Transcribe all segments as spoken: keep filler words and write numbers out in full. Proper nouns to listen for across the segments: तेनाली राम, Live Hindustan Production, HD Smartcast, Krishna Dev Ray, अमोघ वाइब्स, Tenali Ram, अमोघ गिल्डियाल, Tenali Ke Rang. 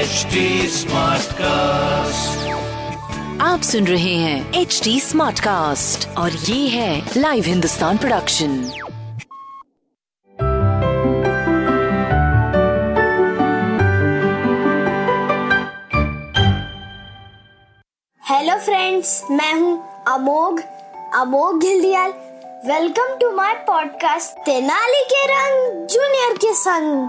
H D Smartcast. आप सुन रहे हैं H D Smartcast और ये है live Hindustan production. Hello friends, मैं हूँ Amogh अमोघ गिल्डियाल। Welcome to my podcast Tenali के रंग जूनियर के संग।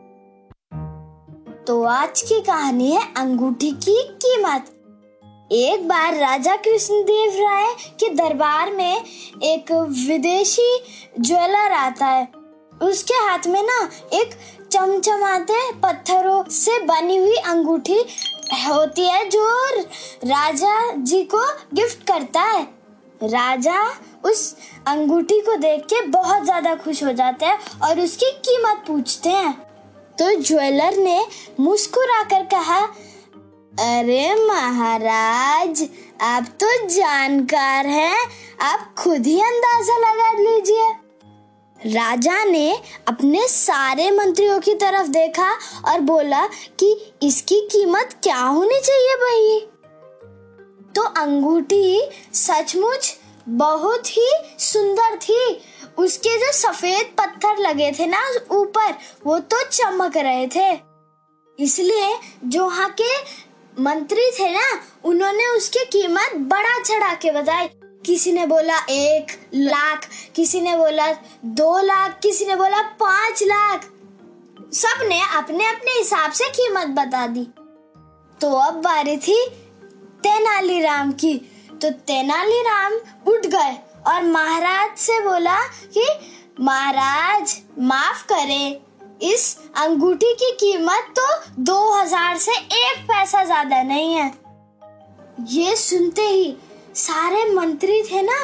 तो आज की कहानी है अंगूठी की कीमत। एक बार राजा कृष्ण देव राय के दरबार में एक विदेशी ज्वेलर आता है। उसके हाथ में ना एक चमचमाते पत्थरों से बनी हुई अंगूठी होती है जो राजा जी को गिफ्ट करता है। राजा उस अंगूठी को देख के बहुत ज्यादा खुश हो जाते हैं और उसकी कीमत पूछते हैं। तो ज्वेलर ने मुस्कुराकर कहा, अरे महाराज, आप तो जानकार हैं, आप खुद ही अंदाजा लगा लीजिए। राजा ने अपने सारे मंत्रियों की तरफ देखा और बोला कि इसकी कीमत क्या होनी चाहिए भाई। तो अंगूठी सचमुच बहुत ही सुंदर थी। उसके जो सफेद पत्थर लगे थे ना ऊपर, वो तो चमक रहे थे। इसलिए जो वहाँ के मंत्री थे ना, उन्होंने उसकी कीमत बड़ा चढ़ा के बताई। किसी ने बोला एक लाख, किसी ने बोला दो लाख, किसी ने बोला पांच लाख। सबने अपने अपने हिसाब से कीमत बता दी। तो अब बारी थी तेनाली राम की। तो तेनाली राम उठ गए और महाराज से बोला कि महाराज माफ करें, इस अंगूठी की कीमत तो दो हजार से एक पैसा ज्यादा नहीं है। ये सुनते ही सारे मंत्री थे ना,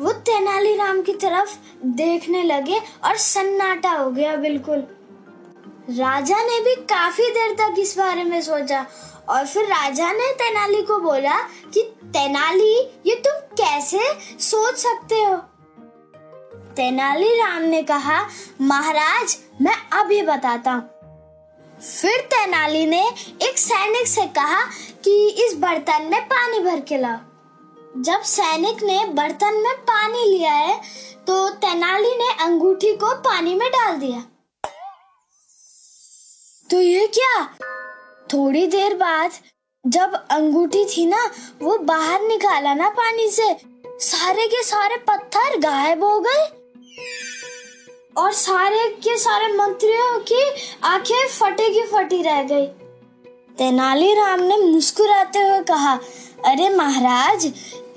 वो तेनाली राम की तरफ देखने लगे और सन्नाटा हो गया बिल्कुल। राजा ने भी काफी देर तक इस बारे में सोचा और फिर राजा ने तेनाली को बोला कि तेनाली, ये तुम कैसे सोच सकते हो। तेनाली राम ने कहा, महाराज मैं अभी बताता हूँ। फिर तेनाली ने एक सैनिक से कहा कि इस बर्तन में पानी भर के लाओ। जब सैनिक ने बर्तन में पानी लिया है तो तेनाली ने अंगूठी को पानी में डाल दिया। तो ये क्या, थोड़ी देर बाद जब अंगूठी थी ना वो बाहर निकाला ना पानी से, सारे के सारे पत्थर गायब हो गए और सारे के सारे मंत्रियों की आंखें फटी की फटी रह गई। तेनाली राम ने मुस्कुराते हुए कहा, अरे महाराज,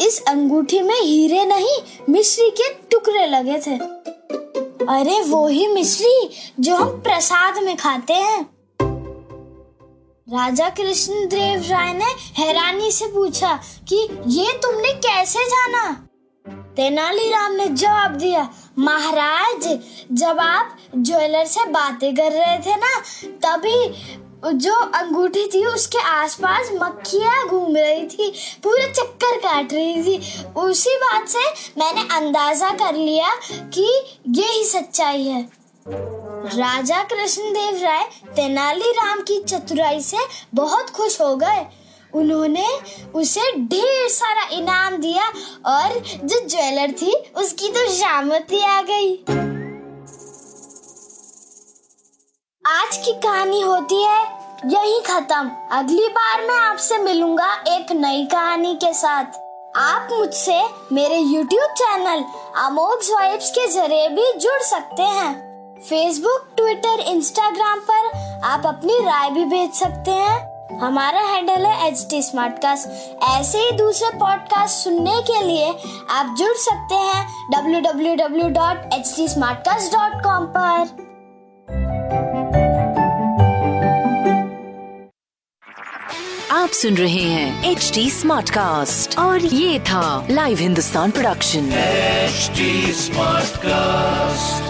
इस अंगूठी में हीरे नहीं मिश्री के टुकड़े लगे थे। अरे वो ही मिश्री जो हम प्रसाद में खाते हैं। राजा कृष्ण देव राय ने हैरानी से पूछा कि ये तुमने कैसे जाना। तेनाली राम ने जवाब दिया, महाराज जब आप ज्वेलर से बातें कर रहे थे ना, तभी जो अंगूठी थी उसके आसपास मक्खियां घूम रही थी, पूरे चक्कर काट रही थी। उसी बात से मैंने अंदाजा कर लिया कि यही सच्चाई है। राजा कृष्णदेव राय तेनाली राम की चतुराई से बहुत खुश हो गए। उन्होंने उसे ढेर सारा इनाम दिया और जो ज्वेलर थी उसकी तो शामत ही आ गई। आज की कहानी होती है यही खत्म। अगली बार मैं आपसे मिलूंगा एक नई कहानी के साथ। आप मुझसे मेरे YouTube चैनल अमोघ वाइब्स के जरिए भी जुड़ सकते हैं। Facebook, Twitter, Instagram पर आप अपनी राय भी भेज सकते हैं। हमारा हैंडल है एच डी स्मार्टकास्ट। ऐसे ही दूसरे पॉडकास्ट सुनने के लिए आप जुड़ सकते हैं W W W dot H D Smartcast dot com पर। आप सुन रहे हैं एच डी स्मार्टकास्ट और ये था live Hindustan production H D Smartcast.